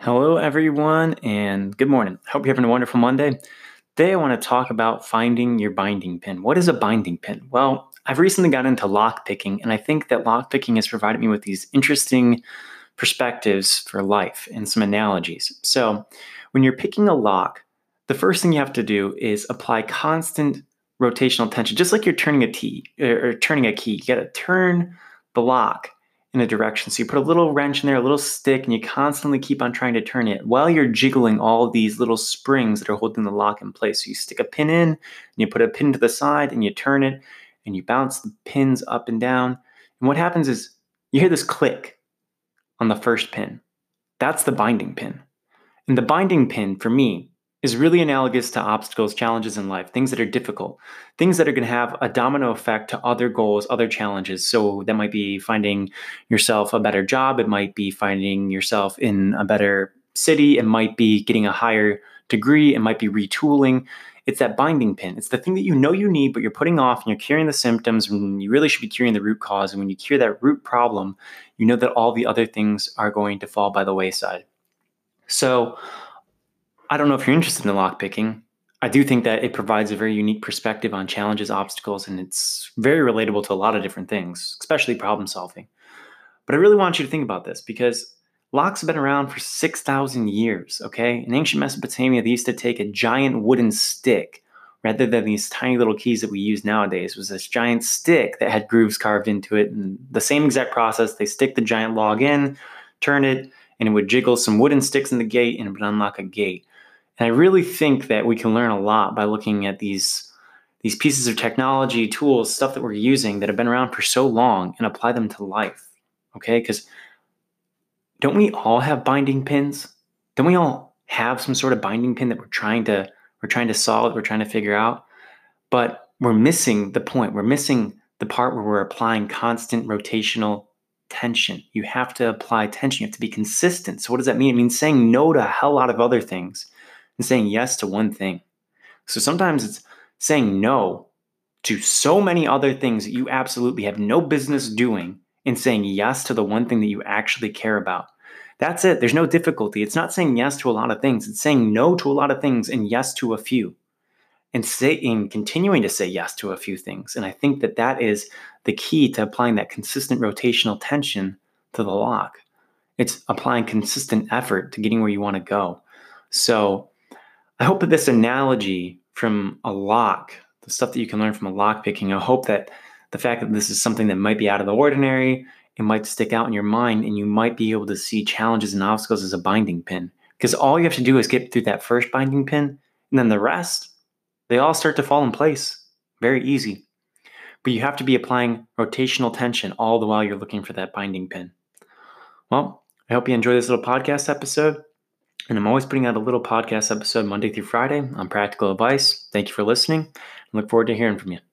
Hello, everyone, and good morning. Hope you're having a wonderful Monday. Today, I want to talk about finding your binding pin. What is a binding pin? Well, I've recently got into lockpicking, and I think that lockpicking has provided me with these interesting perspectives for life and some analogies. So when you're picking a lock, the first thing you have to do is apply constant rotational tension, just like you're turning a key. You got to turn the lock in a direction. So you put a little wrench in there, a little stick, and you constantly keep on trying to turn it while you're jiggling all these little springs that are holding the lock in place. So you stick a pin in, and you put a pin to the side, and you turn it, and you bounce the pins up and down. And what happens is you hear this click on the first pin. That's the binding pin. And the binding pin, for me, is really analogous to obstacles, challenges in life, things that are difficult, things that are going to have a domino effect to other goals, other challenges. So that might be finding yourself a better job. It might be finding yourself in a better city. It might be getting a higher degree. It might be retooling. It's that binding pin. It's the thing that you know you need, but you're putting off, and you're curing the symptoms when you really should be curing the root cause. And when you cure that root problem, you know that all the other things are going to fall by the wayside. So I don't know if you're interested in lockpicking. I do think that it provides a very unique perspective on challenges, obstacles, and it's very relatable to a lot of different things, especially problem solving. But I really want you to think about this, because locks have been around for 6,000 years, okay? In ancient Mesopotamia, they used to take a giant wooden stick rather than these tiny little keys that we use nowadays. It was this giant stick that had grooves carved into it, and the same exact process. They stick the giant log in, turn it, and it would jiggle some wooden sticks in the gate, and it would unlock a gate. And I really think that we can learn a lot by looking at these pieces of technology, tools, stuff that we're using that have been around for so long, and apply them to life, okay? Because don't we all have binding pins? Don't we all have some sort of binding pin that we're trying to solve, we're trying to figure out? But we're missing the point. We're missing the part where we're applying constant rotational tension. You have to apply tension. You have to be consistent. So what does that mean? It means saying no to a hell lot of other things and saying yes to one thing. So sometimes it's saying no to so many other things that you absolutely have no business doing, and saying yes to the one thing that you actually care about. That's it. There's no difficulty. It's not saying yes to a lot of things. It's saying no to a lot of things and yes to a few, and continuing to say yes to a few things. And I think that that is the key to applying that consistent rotational tension to the lock. It's applying consistent effort to getting where you want to go. So I hope that this analogy from a lock, the stuff that you can learn from a lock picking, I hope that the fact that this is something that might be out of the ordinary, it might stick out in your mind, and you might be able to see challenges and obstacles as a binding pin. Because all you have to do is get through that first binding pin, and then the rest, they all start to fall in place. Very easy. But you have to be applying rotational tension all the while you're looking for that binding pin. Well, I hope you enjoy this little podcast episode. And I'm always putting out a little podcast episode Monday through Friday on practical advice. Thank you for listening. I look forward to hearing from you.